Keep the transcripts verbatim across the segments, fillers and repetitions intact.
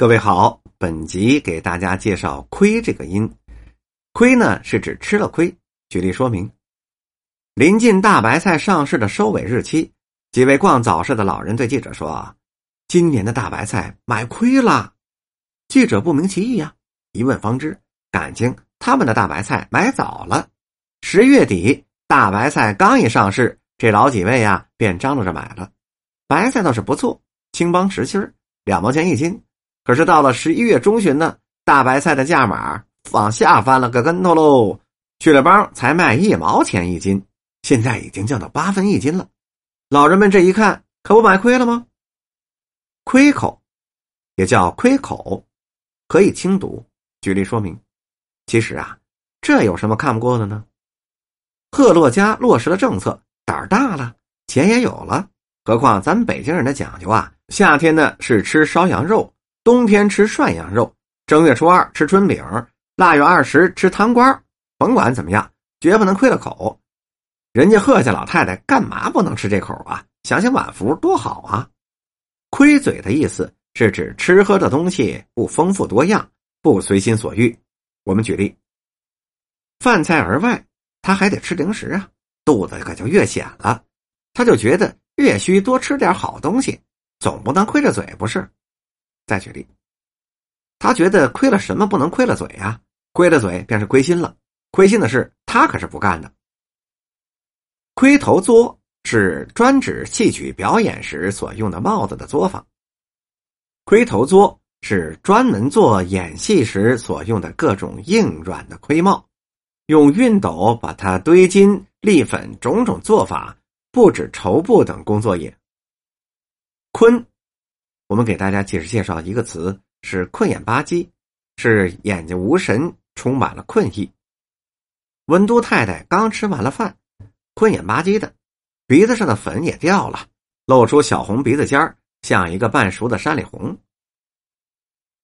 各位好，本集给大家介绍亏这个音。亏呢是指吃了亏，举例说明。临近大白菜上市的收尾日期，几位逛早市的老人对记者说，今年的大白菜买亏了。记者不明其意啊，一问方知，感情他们的大白菜买早了。十月底大白菜刚一上市，这老几位啊便张罗着买了。白菜倒是不错，青帮实心，两毛钱一斤。可是到了十一月中旬呢，大白菜的价码往下翻了个跟头喽，去了帮才卖一毛钱一斤，现在已经降到八分一斤了。老人们这一看，可不买亏了吗？亏口也叫亏口，可以轻读，举例说明。其实啊，这有什么看不过的呢？赫洛家落实了政策，胆儿大了，钱也有了。何况咱们北京人的讲究啊，夏天呢是吃烧羊肉，冬天吃涮羊肉，正月初二吃春饼，腊月二十吃糖瓜，甭管怎么样，绝不能亏了口。人家贺家老太太干嘛不能吃这口啊？想想晚福多好啊！亏嘴的意思是指吃喝的东西不丰富多样，不随心所欲。我们举例，饭菜而外，他还得吃零食啊，肚子可就越显了。他就觉得越需多吃点好东西，总不能亏着嘴不是？再举例，他觉得亏了什么不能亏了嘴啊，亏了嘴便是亏心了，亏心的事他可是不干的。盔头作是专指戏曲表演时所用的帽子的作坊，盔头作是专门做演戏时所用的各种硬软的盔帽，用熨斗把它堆金、立粉种种做法，不止绸布等工作也。困，我们给大家解释介绍一个词，是困眼巴唧，是眼睛无神，充满了困意。文都太太刚吃完了饭，困眼巴唧的，鼻子上的粉也掉了，露出小红鼻子尖儿，像一个半熟的山里红。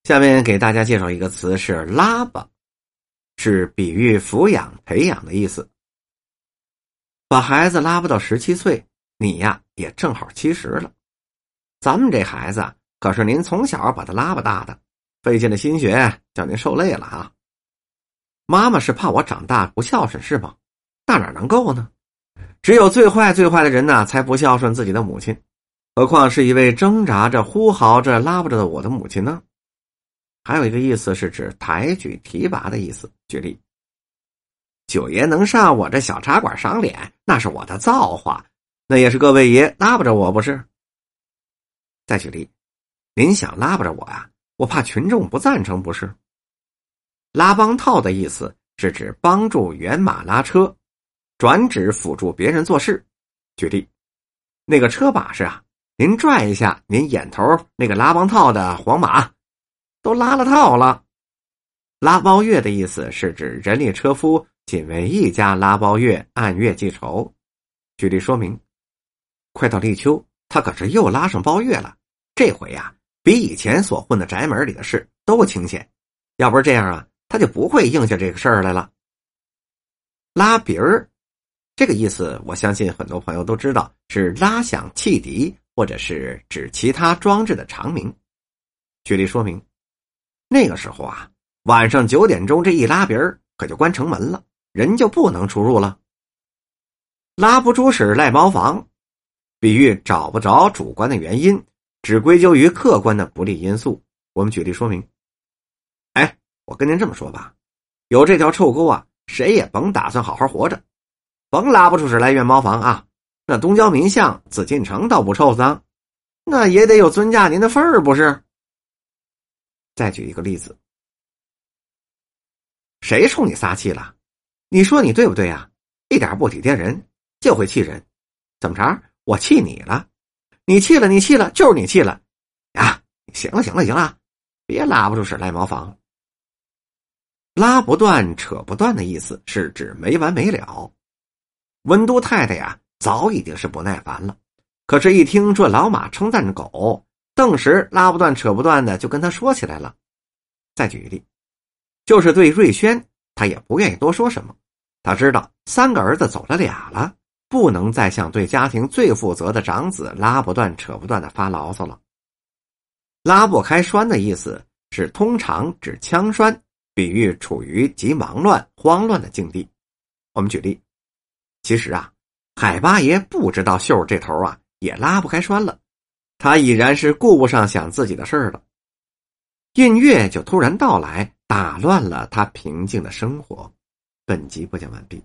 下面给大家介绍一个词，是拉巴，是比喻抚养培养的意思。把孩子拉不到十七岁，你呀也正好七十了。咱们这孩子可是您从小把他拉不大的，费尽了心血，叫您受累了啊。妈妈是怕我长大不孝顺是吗？那哪能够呢？只有最坏最坏的人呢，才不孝顺自己的母亲，何况是一位挣扎着呼嚎着拉不着的我的母亲呢？还有一个意思是指抬举提拔的意思，举例，九爷能上我这小茶馆赏脸，那是我的造化，那也是各位爷拉不着我不是？再举例，您想拉不着我啊，我怕群众不赞成不是？拉帮套的意思是指帮助援马拉车，转指辅助别人做事。举例，那个车把式啊，您拽一下您眼头那个拉帮套的黄马，都拉了套了。拉包月的意思是指人力车夫仅为一家拉包月，按月计酬。举例说明，快到立秋，他可是又拉上包月了，这回啊比以前所混的宅门里的事都清闲，要不是这样啊，他就不会应下这个事儿来了。拉鼻儿这个意思我相信很多朋友都知道，是拉响汽笛或者是指其他装置的长鸣。举例说明，那个时候啊，晚上九点钟这一拉鼻儿可就关城门了，人就不能出入了。拉不出屎赖茅房，比喻找不着主观的原因，只归咎于客观的不利因素。我们举例说明，哎，我跟您这么说吧，有这条臭沟啊，谁也甭打算好好活着，甭拉不出屎来怨茅房啊。那东郊民巷紫禁城倒不臭脏，那也得有尊驾您的份儿不是？再举一个例子，谁冲你撒气了？你说你对不对啊？一点不体贴人，就会气人。怎么着？我气你了，你气了，你气了，就是你气了啊！行了，行了，行了，别拉不住屎赖茅房。拉不断、扯不断的意思是指没完没了。文都太太呀，早已经是不耐烦了，可是一听这老马称赞狗，顿时拉不断扯不断的就跟他说起来了。再举例，就是对瑞轩他也不愿意多说什么，他知道三个儿子走了俩了，不能再向对家庭最负责的长子拉不断扯不断的发牢骚了。拉不开栓的意思指通常指羌栓，比喻处于极忙乱、慌乱的境地。我们举例，其实啊，海八爷不知道秀这头啊也拉不开栓了，他已然是顾不上想自己的事儿了。印月就突然到来，打乱了他平静的生活。本集播讲完毕。